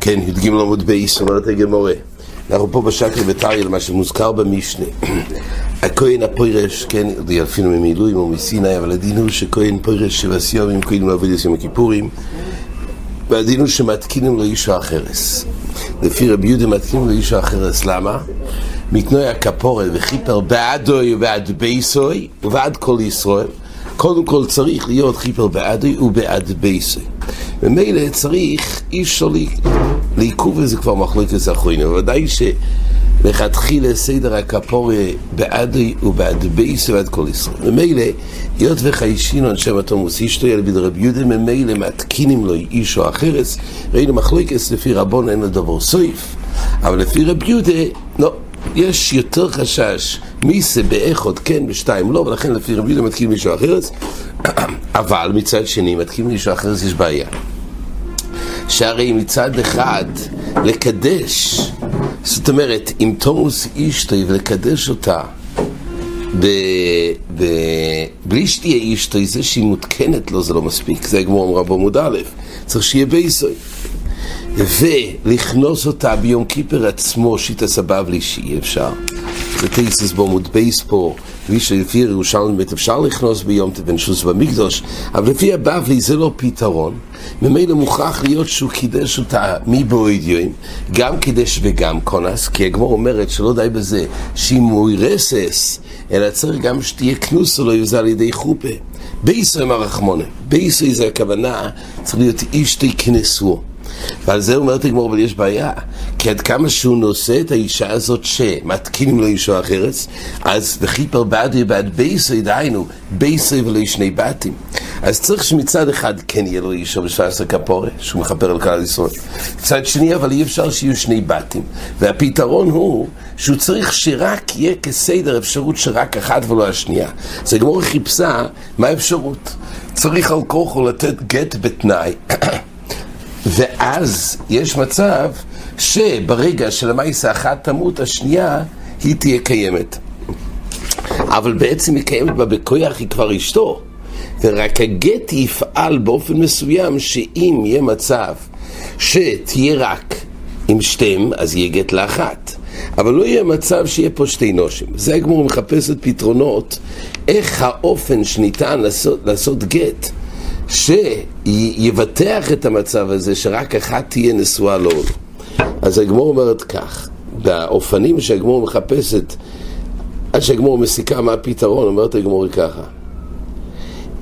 כן, ידגים לעמוד בייס, אמרת הגמורה. אנחנו פה בשקל וטריה, למה שמוזכר במשנה. הכהן הפורש, כן, אפילו ממילואים או מסיני, אבל הדין הוא שכהן פורש שבס יומים, כהן מעבוד יום הכיפורים, והדין הוא שמתקינים לאיש האחרס. לפי רבי יהודה מתקינים לאיש האחרס, למה? מתנוי הכפורל וכיפר בעדוי ובעד בייסוי ובעד כל ישראל. קודם כל צריך להיות חיפר בעדי ובעד בייסי. ומילא צריך איש שלי לעיכוב, וזה כבר מחלוקת אחרונה. ודאי שלכתחילה סדר הכפורה בעדי ובעד בייסי ועד כל ישראל. ומילא, היות וחיישינו שם התומוס איש תויאל בדרב יהודה, ומילא מתקינים לו איש או אחרס. ראינו מחלוקת לפי רבון אין לדבר סויף, אבל לפי רב יהודה, לא. יש יותר חשש מי זה באחד כן בשתיים לא, ולכן לפי רבי יהודה מתחיל מישהו אחרס. אבל מצד שני מתחיל מישהו אחרס יש בעיה, שהרי מצד אחד לקדש, זאת אומרת אם תומוס אשתוי ולקדש אותה בלי שתהיה אשתוי, זה שהיא מותקנת לו זה לא מספיק, זה כמו אמרה בעמוד א', צריך שיהיה בייסוי, ולכנוס אותה ביום כיפר עצמו שיטה סבב לי שאי אפשר. ותאיסס בו מודבייס פה לפי ירושלים אפשר לכנוס ביום תבן שוס במקדוש, אבל לפי הבבלי זה לא פתרון. ממילא מוכרח להיות שהוא קידש אותה מבועדיון, גם קידש וגם קונס, כי הגמור אומרת שלא די בזה שהיא מוירסס, אלא צריך גם שתהיה כנוס אלו יוזל ידי חופה בייסוי מרחמונה. בייסוי זה הכוונה צריך להיות איש תיכנסו, ועל זה אומרת לגמור, אבל יש בעיה, כי עד כמה שהוא נושא את האישה הזאת שמתקינים לו אישה אחרת, אז וכיפר בעדי בעד בייסוי, דהיינו בייסוי ולא שני בתים. אז צריך שמצד אחד כן יהיה לו אישה ב-17 כפורה, שהוא מחפר על כלל ישראל, מצד שני אבל אי אפשר שיהיו שני בתים, והפתרון הוא שהוא צריך שרק יהיה כסדר אפשרות שרק אחת ולא השנייה. אז לגמור חיפשה מה האפשרות, צריך על כוחו לתת גט בתנאי, ואז יש מצב שברגע שלמעשה אחת תמות, השנייה היא תהיה קיימת, אבל בעצם היא קיימת בה בכוח, היא כבר אשתו, ורק הגט יפעל באופן מסוים שאם יהיה מצב שתהיה רק עם שתם, אז יהיה גט לאחת, אבל לא יהיה מצב שיהיה פה שתי נושים. זה הגמור מחפשת פתרונות איך האופן שניתן לעשות גט שיבטח את המצב הזה שרק אחת תהיה נשואה לו. אז הגמור אומרת כך, באופנים שהגמור מחפשת, עד שהגמור מסיקה מה הפתרון, אומרת הגמור ככה,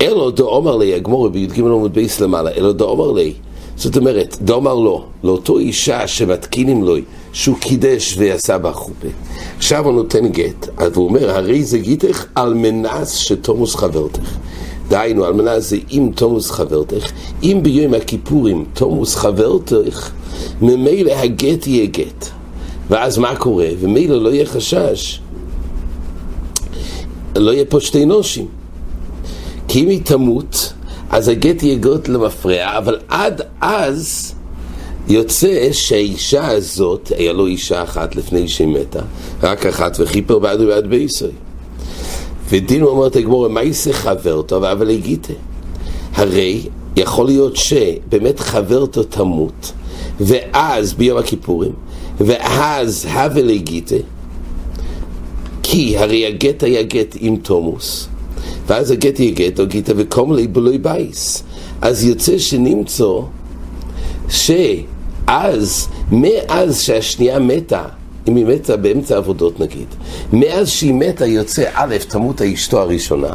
אלו דאומר לי, הגמור ביודגים לא מודבייס למעלה, אלו דאומר לי, זאת אומרת, דאמר לו, לאותו אישה שמתקינים לו, שהוא קידש ועשה בה חופה, עכשיו הוא נותן גט, אז הוא אומר, הרי זה גיתך על מנס שתומוס חברתך. דהיינו, על מנה זה אם תומוס חברתך, אם ביום הכיפורים תומוס חברתך, ממילא הגט יהיה גט. ואז מה קורה? ומילא לא יהיה חשש, לא יהיה פה שתי נושים, כי אם היא תמות אז הגט יהיה גט למפרע, אבל עד אז יוצא שהאישה הזאת, היה לו אישה אחת לפני שהיא מתה, רק אחת, וכיפר בעד ובעד בישראל. ודין הוא אומר את הגמורה, מה יעשה חברתו אבל הגיתה? הרי יכול להיות שבאמת חברתו תמות, ואז ביום הכיפורים, ואז הבל הגיתה, כי הרי הגט היה גט עם תומוס, ואז הגט יהיה גט או גיתה וקומלי בלוי בייס. אז יוצא שנמצא שאז, מאז שהשנייה מתה, אם היא מתה באמצע עבודות נגיד, מאז שהיא מתה יוצא א' תמות האשתו הראשונה,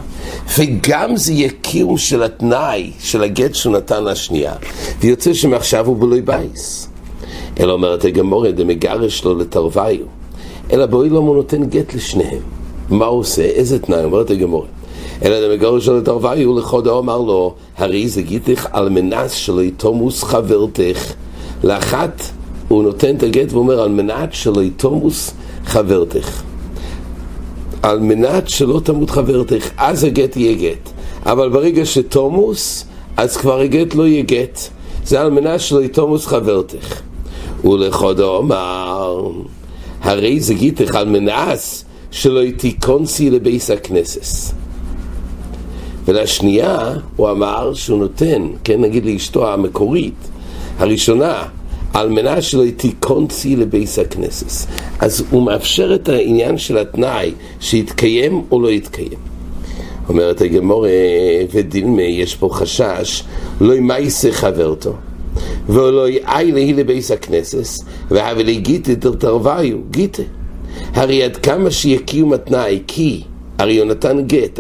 וגם זה יהיה קיום של התנאי של הגט שהוא נתן לשנייה, ויוצא שמעכשיו הוא בלוי בייס. אלא אומרת הגמורה, דמגרש לו לתרוויו, אלא בואי לא הוא נותן גט לשניהם, מה הוא עושה? איזה תנאי? אומרת הגמורה, אלא דמגרש לו לתרוויו, לכו דאו אמר לו, הרי זה גיתך על מנס שלא תומוס חברתך, לאחת הוא נותן את הגט ואומר, על מנת שלא תמות חברתך, על מנת שלא תמות חברתך, אז הגט יהיה גט, אבל ברגע שתומוס אז כבר הגט לא יהיה גט, זה על מנת שלא תמות חברתך. ולכוד אומר, הרי זה גיתך על מנת שלא תיכנסי לבית הכנסת, ולשנייה הוא אמר שהוא נותן, כן, נגיד לאשתו המקורית הראשונה, על מנה שלא תיכונסי לבייס הכנסס. אז הוא מאפשר את העניין של התנאי שיתקיים או לא יתקיים. אומרת הגמורה ודילמה, יש פה חשש לא ימייסה חברתו ולא יאי לבייס הכנסס והבלי גיטה תרוויו גיטה, הרי עד כמה שיקיום התנאי, כי הרי יונתן גט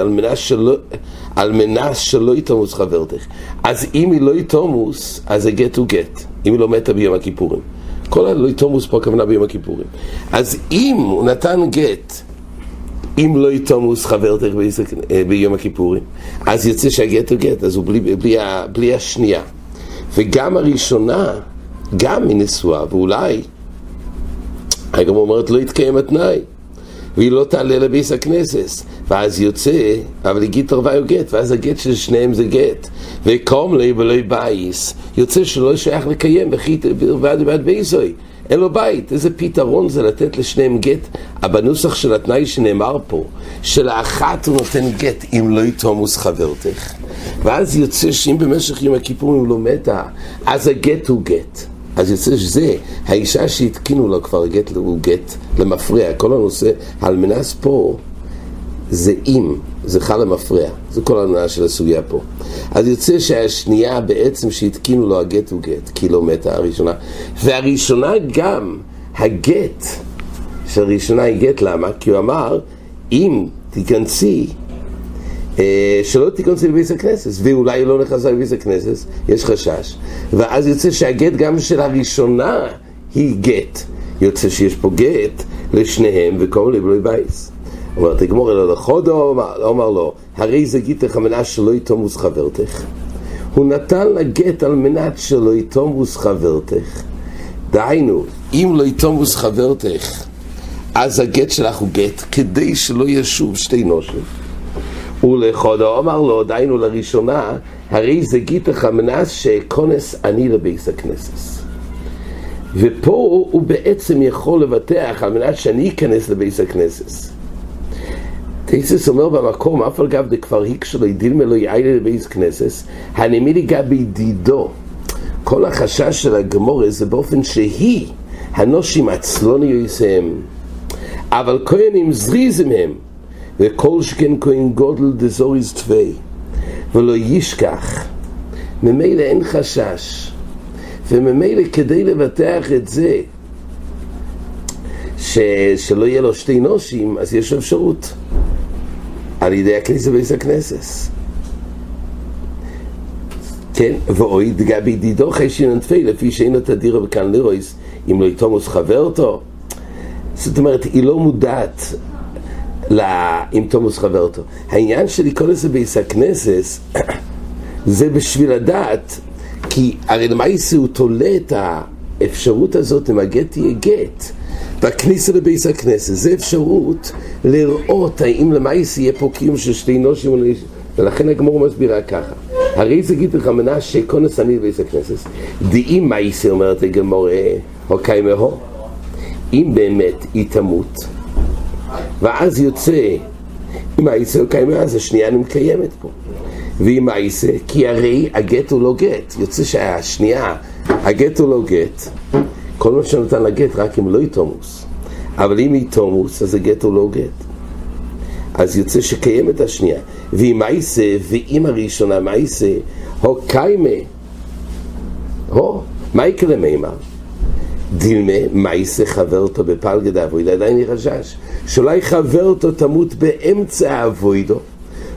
על מנה שלא יתומוס חברתך. אז אם היא לא יתומוס, אז הגט הוא גט, אם היא לא מתה ביום הכיפורים. כל הלא יתומוס פה הכוונה ביום הכיפורים. אז אם הוא נתן גט אם לא יתומוס חברתך ביום הכיפורים, אז יוצא שהגט הוא גט, אז הוא בלי השנייה. וגם הראשונה, גם היא נשואה, ואולי גם אומרת לא יתקיים התנאי והיא לא תעלה לבייס הכנסס, ואז יוצא, אבל היא גיטר ואי הוא גט, ואז הגט של שניהם זה גט, וקום לי ולאי בייס, יוצא שלא שייך לקיים, ועד בייסוי, אין לו בית. איזה פתרון זה לתת לשניהם גט? בנוסח של התנאי שנאמר פה, שלאחת הוא נותן גט, אם לא יתומוס חברתך. ואז יוצא שאם במשך יום הכיפורים לא מתה, אז הגט הוא גט. אז יוצא שזה, האישה שהתקינו לו כבר גט, הוא גט למפרע. כל הנושא, על מנס פה, זה אם, זה חל המפרע. זה כל הנושא של הסוגיה פה. אז יוצא שהשנייה בעצם שהתקינו לו הגט הוא גט, קילומטר הראשונה. והראשונה גם, הגט של ראשונה היא גט, למה? כי הוא אמר, אם תיכנסי, שלא תיכנסי לבייס הכנסס, ואולי לא נכנסה לבייס הכנסס, יש חשש. ואז יוצא שהגט גם של הראשונה היא גט. יוצא שיש פה גט לשניהם וקום לבלוי בייס. אומרת הגמורה לא לחודו, אומר לו, הרי זה גיטך על מנת שלא יתומוס חברתך. הוא נתן לה גט על מנת שלא יתומוס חברתך. דהיינו, אם לא יתומוס חברתך, אז הגט שלך הוא גט, כדי שלא ישוב שתי נושאים. ולחודו אמר לו, דיינו לראשונה, הרי זה גיטך המנס שכונס אני לבייס הכנסס. ופה הוא בעצם יכול לבטח על מנת שאני אכנס לבייס הכנסס. תייסס אומר במקום, אף על גב דכבר היק שלו ידיל מלוי איילה לבייס כנסס, הנמי לגע בידידו. כל החשש של הגמורה זה באופן שהיא, הנושים עצלוני יויסם, אבל כהנים זריזם הם, וכל שכן כהן גודל דזוריז תווי, ולא ישכח. ממילא אין חשש, וממילא כדי לבטח את זה, שלא יהיה לו שתי נושים, אז יש אפשרות, על ידי הכניסה בייס הכנסס. כן, ואוי דגע בידידו חיישין תווי, לפי שאינו תדירה וכאן לרויס, אם לא יתומוס חברתו. זאת אומרת, היא לא מודעת, אם תומוס חבר אותו. העניין שלי כל זה בייס הכנסס זה בשביל הדעת, כי הרי למעשה הוא תולה את האפשרות הזאת, אם הגט תהיה גט בכניסה לבייס הכנסס, זה אפשרות לראות האם למעשה יהיה פה קיום של שתי נושים, ולכן הגמור מסבירה ככה, הרי זה גיטר חמנה שכונס אני לבייס הכנסס, דאם מעשה אומרת הגמור הוקי מהו, אם באמת היא תמות, ואז יוצא אם העיסה הוא קיימה, אז השנייה נמקיימת פה. ואם העיסה, כי הרי הגט הוא לא גט, יוצא שהשנייה הגט הוא לא גט, כל מה שנותן לגט רק אם לא יתומוס, אבל אם יתומוס אז הגט הוא לא גט, אז יוצא שקיימת השנייה. ואם העיסה, ואם הראשונה מעיסה הוא קיימה מה יקרה מימה? דילמה, מעיסה חברתו בפלגד אבוידו, עדיין יחשש שאולי חברתו תמות באמצע אבוידו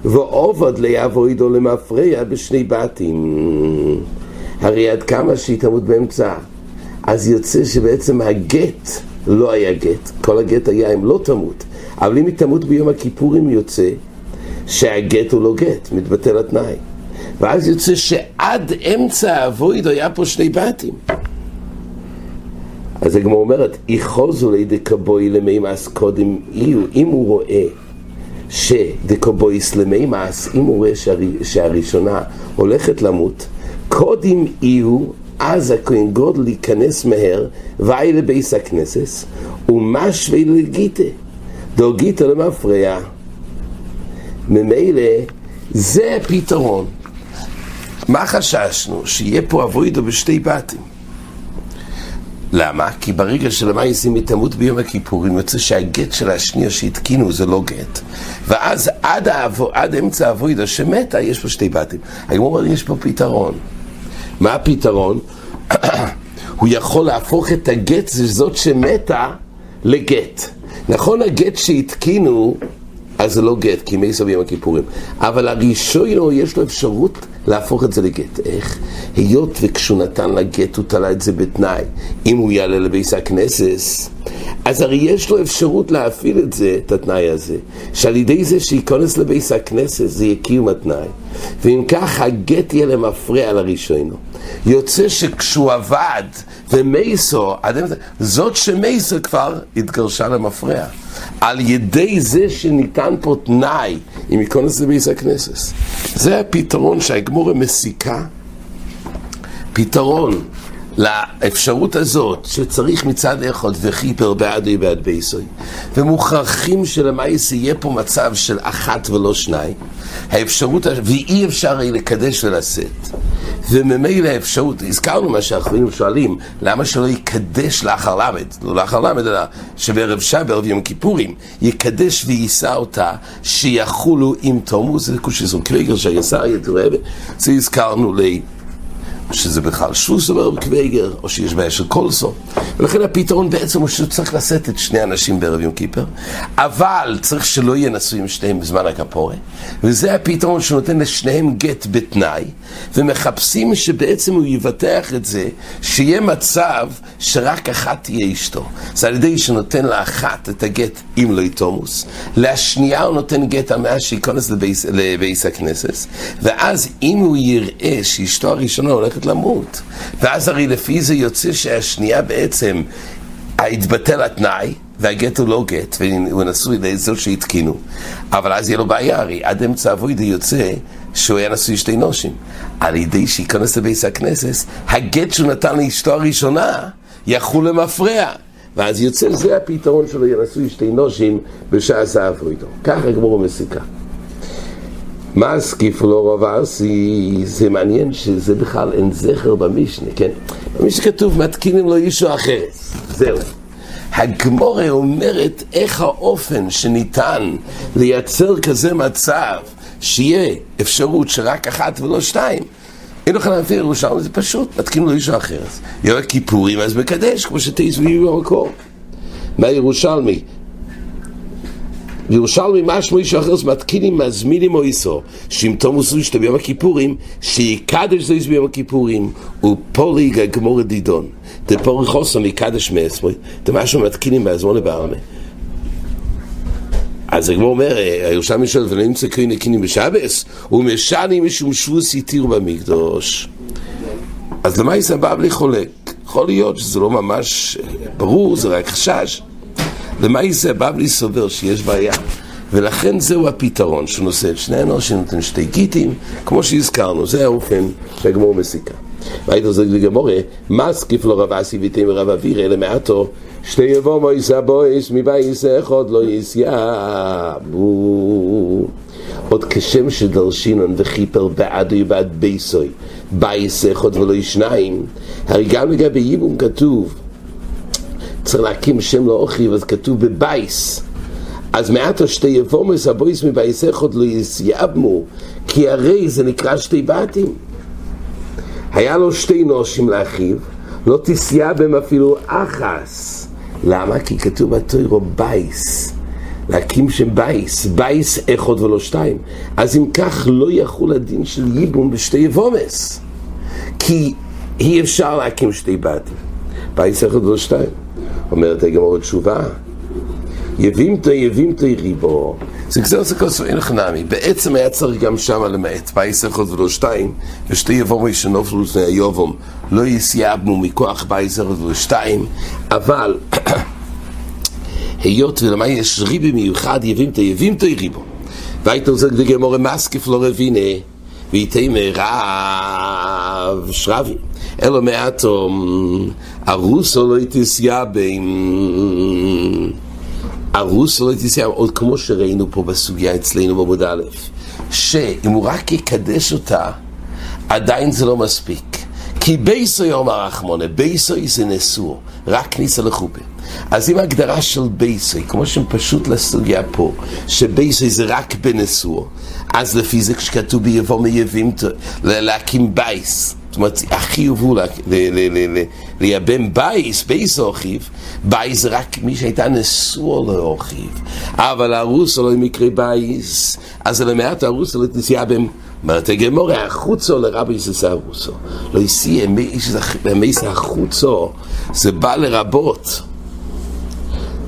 ועובד לאבוידו למפרע בשני בתים, הרי עד כמה שהיא תמות באמצע, אז יוצא שבעצם הגט לא היה גט, כל הגט היה אם לא תמות, אבל אם היא תמות ביום הכיפורים יוצא שהגט הוא לא גט, מתבטל התנאי, ואז יוצא שעד אמצע אבוידו היה פה שני בתים. אז הגמרא אומרת, יחוזו לי דקבוי למימאס קודם איו, אם הוא רואה שדקבויס למימאס, אם הוא רואה שהראשונה הולכת למות, קודם איו, אז הכהן גודל להיכנס מהר, ואי לבייס הכנסס, ומשווה לגיטה, דו גיטה למפרע. ממילא זה פתרון. מה חששנו? שיהיה פה אבוידו בשתי בתים. למה? כי ברגע שלמעשים מתמות ביום הכיפורים יוצא שהגט של השנייה שהתקינו זה לא גט, ואז עד אמצע אבוידו שמתה יש פה שתי בתים. הגמרא יש פה פתרון. מה הפתרון? הוא יכול להפוך את הגט זאת שמתה לגט. נכון, הגט שהתקינו אז זה לא גט, כי מייסו ביום הכיפורים, אבל הראשון יש לו אפשרות להפוך את זה לגט. איך? היות וכשהוא נתן לגט הוא תלה את זה בתנאי, אם הוא יעלה לבייס הכנסס, אז הרי יש לו אפשרות להפעיל את זה, את התנאי הזה, שעל ידי זה שייכנס לבייס הכנסס זה יקים התנאי, ואם כך הגט יהיה למפרע לראשון. יוצא שכשהוא עבד ומייסו, זאת שמייסו כבר התגרשה למפרע, על ידי זה שניתן פה תנאי אם יכנס לבייס הכנסס. זה הפתרון שהגמורה מסיקה, פתרון לאפשרות הזאת שצריך מצד אחד וחיפר בעדי בעד בייסוי, ומוכרחים שלמייס יהיה פה מצב של אחת ולא שניים, האפשרות, ואי אפשר לקדש ולשאת, וממילא האפשרות, הזכרנו מה שאחרים שואלים, למה שלא יקדש לאחר למד, לא לאחר למד, אלא שבערב שעה, בערב יום כיפורים, יקדש ויישא אותה, שיחולו עם תומוס, זה קושי זו קוויגר שהייסה יתראה, זה הזכרנו לי, שזה בכלל שוס בערב קוויגר, או שיש בעיה של קולסו, ולכן הפתרון בעצם הוא שצריך לשאת את שני אנשים בערב יום כיפר, אבל צריך שלא יהיה נשואים שניהם בזמן הכפורה, וזה הפתרון שנותן לשניהם גט בתנאי, ומחפשים שבעצם הוא יבטח את זה, שיהיה מצב שרק אחת תהיה אשתו. זה על ידי שנותן לאחת את הגט אם לא יתומוס, להשנייה הוא נותן גט המאה שיכנס לבייס הכנסס, ואז אם הוא יראה שאשתו הראשונה הולכת למות, ואז הרי לפי זה יוצא שהשנייה בעצם התבטל התנאי, והגט הוא לא גט, והוא נשוי לאיזו שהתקינו, אבל אז יהיה לו בעיה, הרי עד אמצע אבוידו יוצא שהוא היה נשוי שתי נושים, על ידי שיכנס לבייס הכנסס הגט שהוא נתן לאשתו הראשונה יחול למפרע, ואז יוצא זה הפתרון שלו, יהיה נשוי שתי נושים בשעה זה אבוידו. ככה גמורה מסיקה. מסקיף לא רבאסי, זה מעניין שזה בכלל אין זכר במשנה, כן? במשנה כתוב מתקינים לו אישו אחרת, זהו. הגמורה אומרת איך האופן שניתן לייצר כזה מצב שיהיה אפשרות שרק אחת ולא שתיים, אין לכם להפעיל ירושלים, זה פשוט, מתקינים לו אישו אחרת. יום הכיפורים אז מקדש, כמו שתעזבים במקור. מה ירושלמי? ירושלמי משמו אישו אחרס מתקינים מזמינים או איסו שאם תומוס רישתו ביום הכיפורים שיקדש זו איס ביום הכיפורים ופוליג הגמור דידון דפורי חוסם יקדש מעצמו דמשהו מתקינים מהזמונה בערמה. אז הגמור אומר הירושלמי שואל ולא נמצא קרין נקינים בשבס ומשענים משום שבוס יתיר במקדוש. אז למה יסבב לי חולק? יכול להיות שזה לא ממש ברור, זה רק חשש. למעשה בבלי סובר שיש בעיה, ולכן זהו הפתרון שנושא את שני אנשים נותן שתי גיטים, כמו שהזכרנו, זה האופן שהגמור מסיקה. והיית עוזר לגמורה, מסקיף לו רב אסי ויתם רב אוויר אלה מעטו, שתי יבוא מויסה בויס מבייס אחד לא יסייבו. עוד כשם שדרשינון וחיפר בעדו ובעד בייסוי, בייס אחד ולא ישניים, הרי גם לגבי ייבום כתוב, צריך להקים שם לא אוכי, ואז כתוב בבייס. אז מעטו שתי יבומס, הבויס מבייס אחד לא יסייבמו, כי הרי זה נקרא שתי בתים. היה לו שתי נושים לאחיו, לא תסייבם אפילו אחס. למה? כי כתוב בתורה בייס. להקים שם בייס, בייס אחד ולא שתיים. אז אם כך לא יחול הדין של ייבום בשתי יבומס, כי אי אפשר להקים שתי בתים. בייס אחד ולא שתיים. אומרת הגמרא תשובה יבימתו ריבו זה גזר סקוסו אין חנמי. בעצם היה צריך גם שם למעט בייס אחד ולא שתיים ושתי יבומי שנופלו לפני היובום לא יסייבנו מכוח בייס אחד ולא שתיים, אבל היות ולמה יש ריבי מיוחד יבימתו ריבו. והיית עוזר כדי גמרא מסקיף לא רבינה ויתם רב שרבי אלו מעטו ארוסו לא תסייבם. עוד כמו שראינו פה בסוגיה אצלנו בעמוד א' שאם הוא רק יקדש אותה, עדיין זה לא מספיק. כי בייסוי אומר רחמונה, בייסוי זה נשוא, רק ניסה לחופה. אז אם ההגדרה של בייסוי, כמו שפשוט לסוגיה פה, שבייסוי זה רק בנשוא, אז לפי זה כשכתוב ביבוא מייבים להקים בייס, זאת אומרת, החיוב הוא לייבם בייס, בייס אוכיו, בייס זה רק מי שהייתה נשוא לאוכיו, אבל הרוס לא מקרה בייס, אז למעט הרוס לא תנסיעה בהם, אומרת הגמורה, החוצו לרבי שזה הרוסו. לא יסי, המייס החוצו, זה בא לרבות.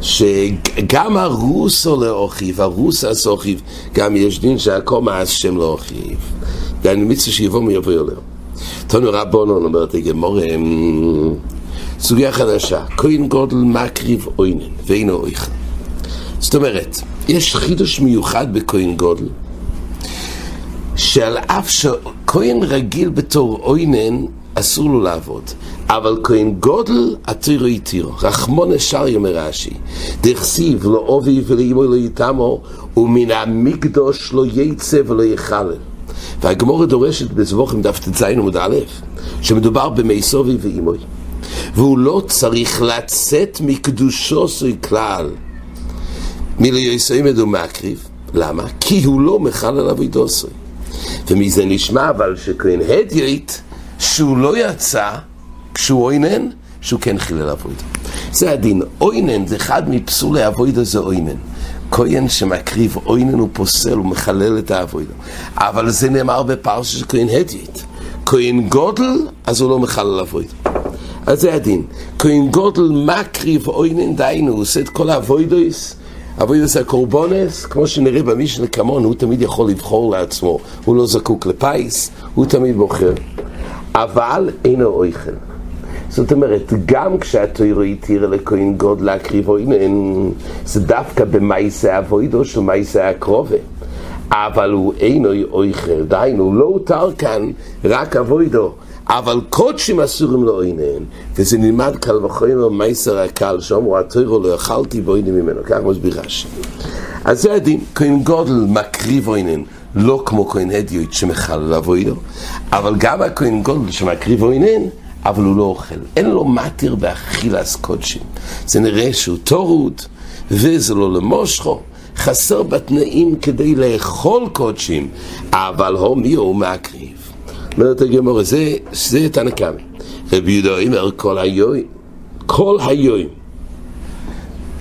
שגם הרוסו לאוכיב, הרוסה סוכיב, גם יש דין שהקומה אז שם לאוכיב. ואני מצו שיבוא מיובו יולר. תנו רבונון, אומרת הגמורה, סוגיה חדשה, כהן גודל מקריב אוינן, ואינו אויכן. זאת אומרת, יש חידוש מיוחד בכהן גודל, שעל אף שכהן רגיל בתור אוינן אסור לו לעבוד, אבל כהן גודל עתירו יתירו רחמון השאר יאמר רש"י דכסיב לא אובי ולאימו לא יתאמו ומן המקדוש לא יצא ולא יחלל. והגמורה דורשת בזבוכים דף ט"ז עמוד א' שמדובר במייסובי ואימוי, והוא לא צריך לצאת מקדושו כלל מלייסוים אדו מקריב. למה? כי הוא לא מחלל אבידוסוי. ומזה נשמע אבל שכהן הדיית שהוא לא יצא כשהוא אוינן, שהוא כן חילל אבוידו. זה הדין, אוינן זה אחד מפסולי אבוידו, זה אוינן. כהן שמקריב אוינן הוא פוסל, הוא מחלל את האבוידו. אבל זה נאמר בפרשה שכהן הדיית, כהן גודל אז הוא לא מחלל אבוידו. אז זה הדין, כהן גודל מקריב אוינן, דיינו הוא עושה את כל האבוידויס, אבוידס הקורבונס, כמו שנראה במשנה כמון, הוא תמיד יכול לבחור לעצמו, הוא לא זקוק לפייס, הוא תמיד בוחר, אבל אינו אוכל. זאת אומרת, גם כשהתוירו התיר לכהן גודל להקריב אוינן, זה דווקא במעשה אבוידו של מעשה הקרובה, אבל הוא אינו אוכל, דהיינו, הוא לא הותר כאן, רק אבוידו, אבל קודשים אסורים לא אינן, וזה נלמד קל וחומר מייסר הקל, שאומרו, התוירו לא אכלתי ואינן ממנו, כך מסביר רש"י. אז זה הדין, כהן גודל מקריב אינן, לא כמו כהן הדיוט שמחלל אבוידו, אבל גם הכהן גודל שמקריב אינן, אבל הוא לא אוכל, אין לו מתיר באכילס קודשים. זה נראה שהוא תורד, וזה לא למושכו, חסר בתנאים כדי לאכול קודשים, אבל הומי הוא מקריב. אומרת הגמורה, זה תנא קמא. רבי יהודה אמר כל היום, כל היום.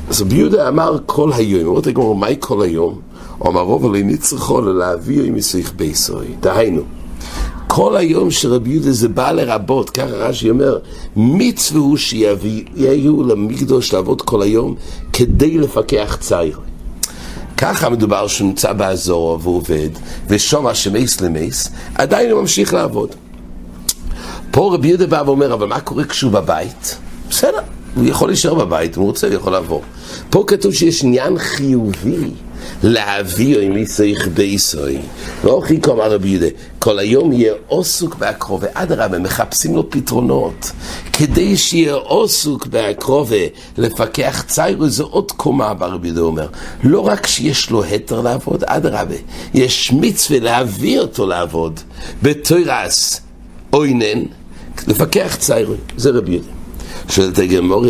אז רבי יהודה אמר כל היום. אומרת הגמורה, מהי כל היום? אמר רוב עלי נצריכו ללהביאו עם יסויך בישראל. דהיינו, כל היום שרבי יהודה זה בא לרבות, כך רש"י אומר, מצווה הוא שיהיו למקדוש לעבוד כל היום כדי לפקח צעיר. ככה מדובר שהוא נמצא באזור והוא עובד, ושומע שמייס למייס, עדיין הוא ממשיך לעבוד. פה רבי יהודה בא ואומר, אבל מה קורה כשהוא בבית? בסדר, הוא יכול להישאר בבית, הוא רוצה, הוא יכול לעבור. פה כתוב שיש עניין חיובי, להביא עם יסייך בישראל. לא חיכה, אמר רבי יהודה, כל היום יהיה עוסק בהקרובה. אדרבה, מחפשים לו פתרונות, כדי שיהיה עוסק בהקרובה, לפקח ציירו, זה עוד קומה, ברבי יהודה אומר. לא רק שיש לו היתר לעבוד, אדרבה, יש מצווה להביא אותו לעבוד, בתוירס, אוינן, לפקח ציירו, זה רבי יהודה. שואלת הגמורה,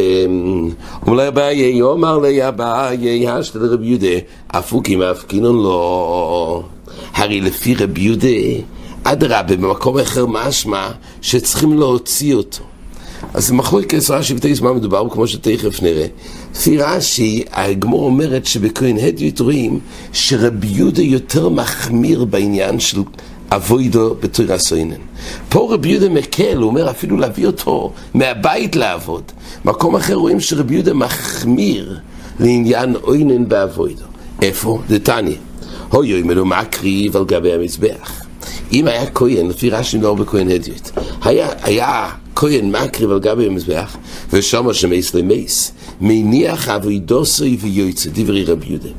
אולי אביי, אומר לי אביי, השתל רבי יהודה, אפוקים אפקינון לא. הרי לפי רבי יהודה, אדרבה, במקום אחר משמע, שצריכים להוציא אותו. אז מחלוקת רש"י ותייס מה מדובר, כמו שתכף נראה. לפי רש"י, הגמורה אומרת שבכהן הדיוט רואים, שרבי יהודה יותר מחמיר בעניין של אבוידו בתורה סוינן. פה רבי יהודה מקל, הוא אומר אפילו להביא אותו מהבית לעבוד. מקום אחר רואים שרבי יהודה מחמיר לעניין אוינן באבוידו. איפה? דתניא. הוי מלו מקריב על גבי המזבח. אם היה כהן, לפי רש"י לא בכהן הדיוט, היה כהן מקריב על גבי המזבח, ושמה שמייס למייס, מניח אבוידו סוי ויועצה, דברי רבי יהודה.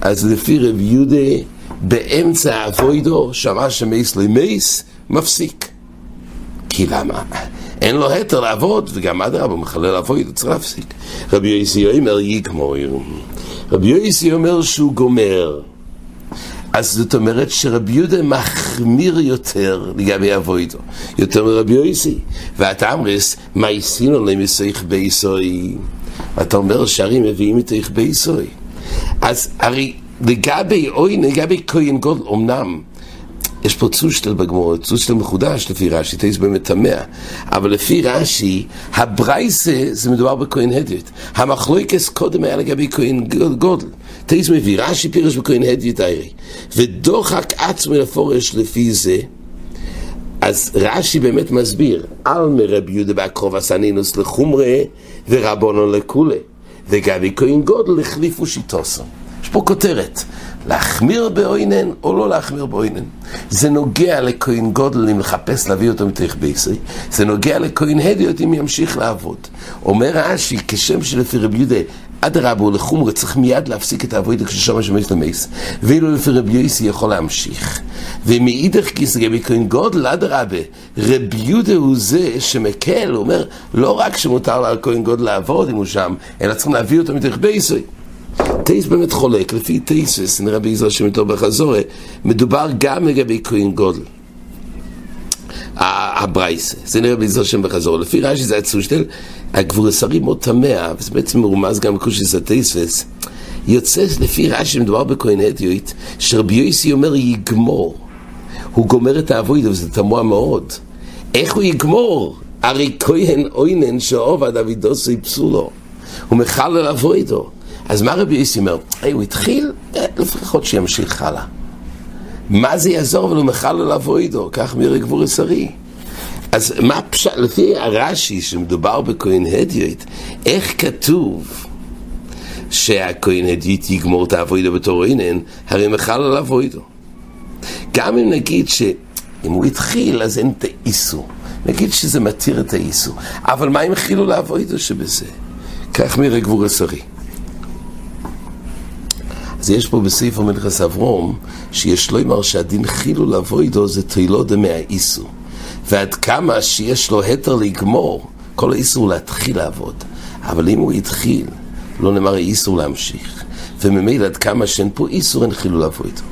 אז לפי רבי יהודה, באמצע האבוידו, שמע שמייס למייס, מפסיק. כי למה? אין לו היתר לעבוד, וגם אדרבה מחלל אבוידו, צריך להפסיק. רבי יוסי אומר, יגמור. רבי יוסי אומר שהוא גומר. אז זאת אומרת שרבי יהודה מחמיר יותר לגבי אבוידו, יותר מרבי יוסי. ואתה אמרס, מה עשינו להם יסויך ביסוי? אתה אומר שהרי מביאים את איך ביסוי. אז הרי לגבי אוי, לגבי כהן גודל, אמנם, יש פה צושטל בגמור, צושטל מחודש לפי רש"י, תאיס באמת תמה. אבל לפי רש"י, הברייסה זה מדובר בכהן הדיות. המחלוקס קודם היה לגבי כהן גודל. תאיס מביא רש"י פירש בכהן הדיות העירי. ודוחק עצמו לפורש לפי זה, אז רש"י באמת מסביר, אלמה רבי יהודה בעקרוב הסנינוס לחומרה ורבונו לכולה. לגבי כהן גודל החליפו שיטוסו. יש פה כותרת. להחמיר באוינן או לא להחמיר באוינן. זה נוגע לכהן גודל אם לחפש להביא אותו מתוך ביסוי, זה נוגע לכהן הדיות אם ימשיך לעבוד. אומר רש"י, כשם שלפי רבי יהודה אדרבה ולחומרה צריך מיד להפסיק את העבודה כששומע שמש למייס, ואילו לפי רבי יוסי יכול להמשיך. ומאידך גיסא לגבי כהן גודל אדרבה, רבי יהודה הוא זה שמקל, הוא אומר לא רק שמותר לכהן גודל לעבוד אם הוא שם, אלא צריכים להביא אותו מתוך ביסוי. תאיס באמת חולק, לפי תאיסס, נראה בעזרה שמתור בחזורה, מדובר גם לגבי כהן גודל. הברייס, זה נראה בעזרה שם בחזורה. לפי רש"י זה הצושטל, הגבור השרים מאוד תמה, וזה בעצם מרומז גם בקושס התאיסס. יוצא לפי רש"י מדובר בכהן הדיות, שרבי יוסי אומר יגמור. הוא גומר את העבודה, וזה תמוה מאוד. איך הוא יגמור? הרי כהן אוינן שעובד אבידוס יפסו לו. הוא מחל על עבודו. אז מה רבי יוסי אומר? הוא התחיל, לפחות שימשיך הלאה. מה זה יעזור ולא מחל על אבוידו? כך מירי גבור עשרי. אז מה פשע, לפי הרש"י שמדובר בכהן הדיות, איך כתוב שהכהן הדיות יגמור את האבוידו בתור אינן? הרי מחל על אבוידו. גם אם נגיד שאם הוא התחיל, אז אין תאיסו. נגיד שזה מתיר את תאיסו. אבל מה אם חילו לאבוידו שבזה? כך מירי גבור עשרי. אז יש פה בספר מלכס אברום, שיש לו אמר שהדין חילו לאבוידו זה תהילו דמי האיסו. ועד כמה שיש לו היתר לגמור, כל האיסו הוא להתחיל לעבוד. אבל אם הוא התחיל, לא נאמר האיסו להמשיך. וממילא עד כמה שאין פה איסו, אין חילו לאבוידו.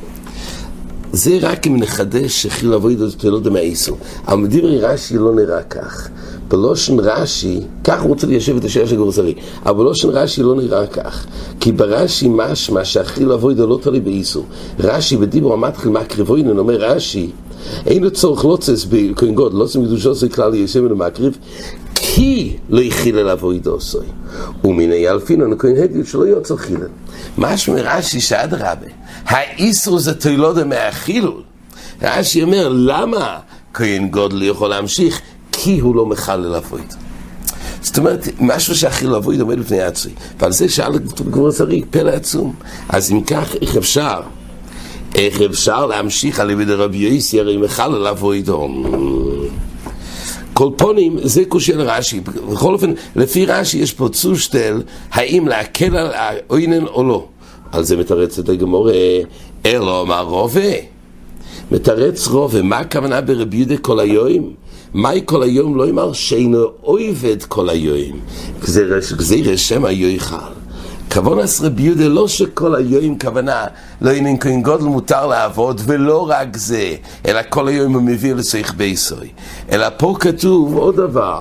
זה רק אם נחדש שחילו לאבוידו זה תהילו דמי האיסו. המדברי רש"י לא נראה כך. בלושן רש"י, כך הוא רוצה ליישב את השאלה של גורסרי, אבל בלושן רש"י לא נראה כך, כי ברש"י משמע שהחיל אבוידו לא תלי באיסור. רש"י בדיבור המתחיל מהקריבוינן, אומר רש"י, אין לו צורך לוצס בכהן גודל, לוצס מקדושו סוי כלל ליישב אלו מהקריב, כי לא יחיל אל אבוידו סוי. ומן הילפינן, הכהן הדיות שלא יוצר חילן. משמע רש"י שעד רבה, האיסור זה תלודה מהחילול. רש"י אומר, למה כהן גודל יכול להמשיך? כי הוא לא מחל אל אבוידו. זאת אומרת, משהו שהחיל אבוידו עומד בפני עצרי. ועל זה שאל גבור עשרי, פלא עצום. אז אם כך, איך אפשר? איך אפשר להמשיך על ידי רבי יוסי, הרי מחל אל אבוידו? כל פונים, זה קושי על רש"י. בכל אופן, לפי רש"י יש פה צושטל, האם להקל על האוינן או לא. על זה מתרץ את הגמורה, אלא מה רובה? מתרץ רובה, מה הכוונה ברבי יהודה כל היום? מאי כל היום לא אמר שאינו אויבד כל היום, זה רשם היוחל. כוונס רבי יהודה לא שכל היום כוונה לא אינן כהן גודל מותר לעבוד, ולא רק זה, אלא כל היום הוא מביא לסויך ביסוי. אלא פה כתוב עוד דבר,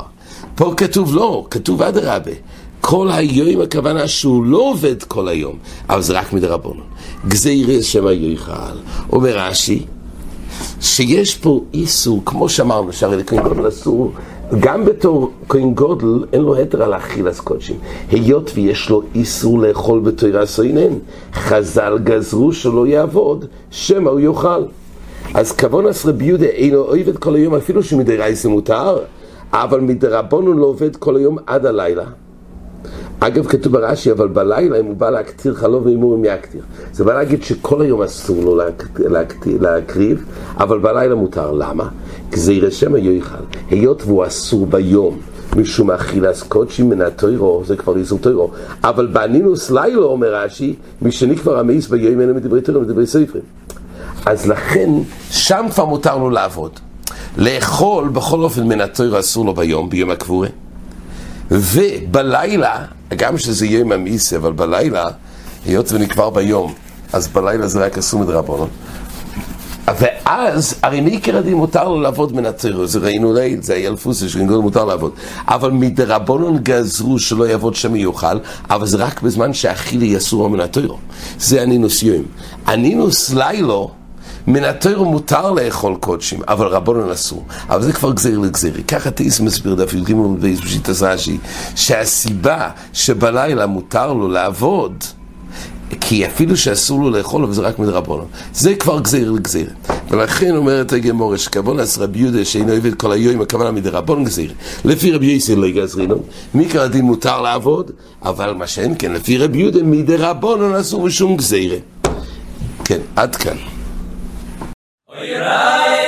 פה כתוב לא, כתוב עד רבה. כל היום הכוונה שהוא לא עובד כל היום, אבל זה רק מדרבנו. גזי רשם היוחל. אומר רש"י, שיש פה איסור, כמו שאמרנו, שהרי לכהן גודל אסור, גם בתור כהן גודל אין לו היתר על אכילת קודשים. היות ויש לו איסור לאכול בתורה סוינן, חז"ל גזרו שלא יעבוד, שמא הוא יאכל. אז כוונס רבי יהודה אינו עובד כל היום, אפילו שמדרייסה מותר, אבל מדרבנן לא עובד כל היום עד הלילה. אגב, כתוב ברש"י, אבל בלילה אם הוא בא להקטיר חלוב ואימור אם יקטיר. זה בא להגיד שכל היום אסור לו להקריב, אבל בלילה מותר. למה? כי זה ירשם היוחל. היות והוא אסור ביום, משום אכילס קודשים מן התוירו, זה כבר איסור תוירו. אבל באנינוס לילה, אומר רש"י, משני כבר המאיס ביום אלה מדברי תוירו, מדברי ספרים. אז לכן, שם כבר מותר לו לעבוד. לאכול בכל אופן מן התוירו אסור לו ביום, ביום הקבורה. ובלילה, גם שזה יהיה עם המעיסה, אבל בלילה, היות ונקבר ביום, אז בלילה זה רק אסור מדרבנן, ואז, הרי מי כרדי מותר לו לעבוד מנצר, זה ראינו ליל, זה היה אלפוס, שרינגון מותר לעבוד. אבל מדרבונון גזרו שלא יעבוד שם יוכל, אבל זה רק בזמן שהאכילי יסורו מנצר. זה הנינוס יום. הנינוס לילו, מנתר מותר לאכול קודשים, אבל רבונן אסור. אבל זה כבר גזיר לגזירי. ככה תאיס מסביר דף י"ג בייס פשיט הזרשי, שהסיבה שבלילה מותר לו לעבוד, כי אפילו שאסור לו לאכול, אבל זה רק מדרבונן. זה כבר גזיר לגזירי. ולכן אומרת הגמרא שכבונס רבי יהודה שאינו עובד כל היום, הכוונה מדרבונן גזירי. לפי רבי יוסי לא גזרינו, מכר הדין מותר לעבוד, אבל מה שאין כן, לפי רבי יהודה מדרבונן אסור ושום גזירי. כן, עד כאן. You're right.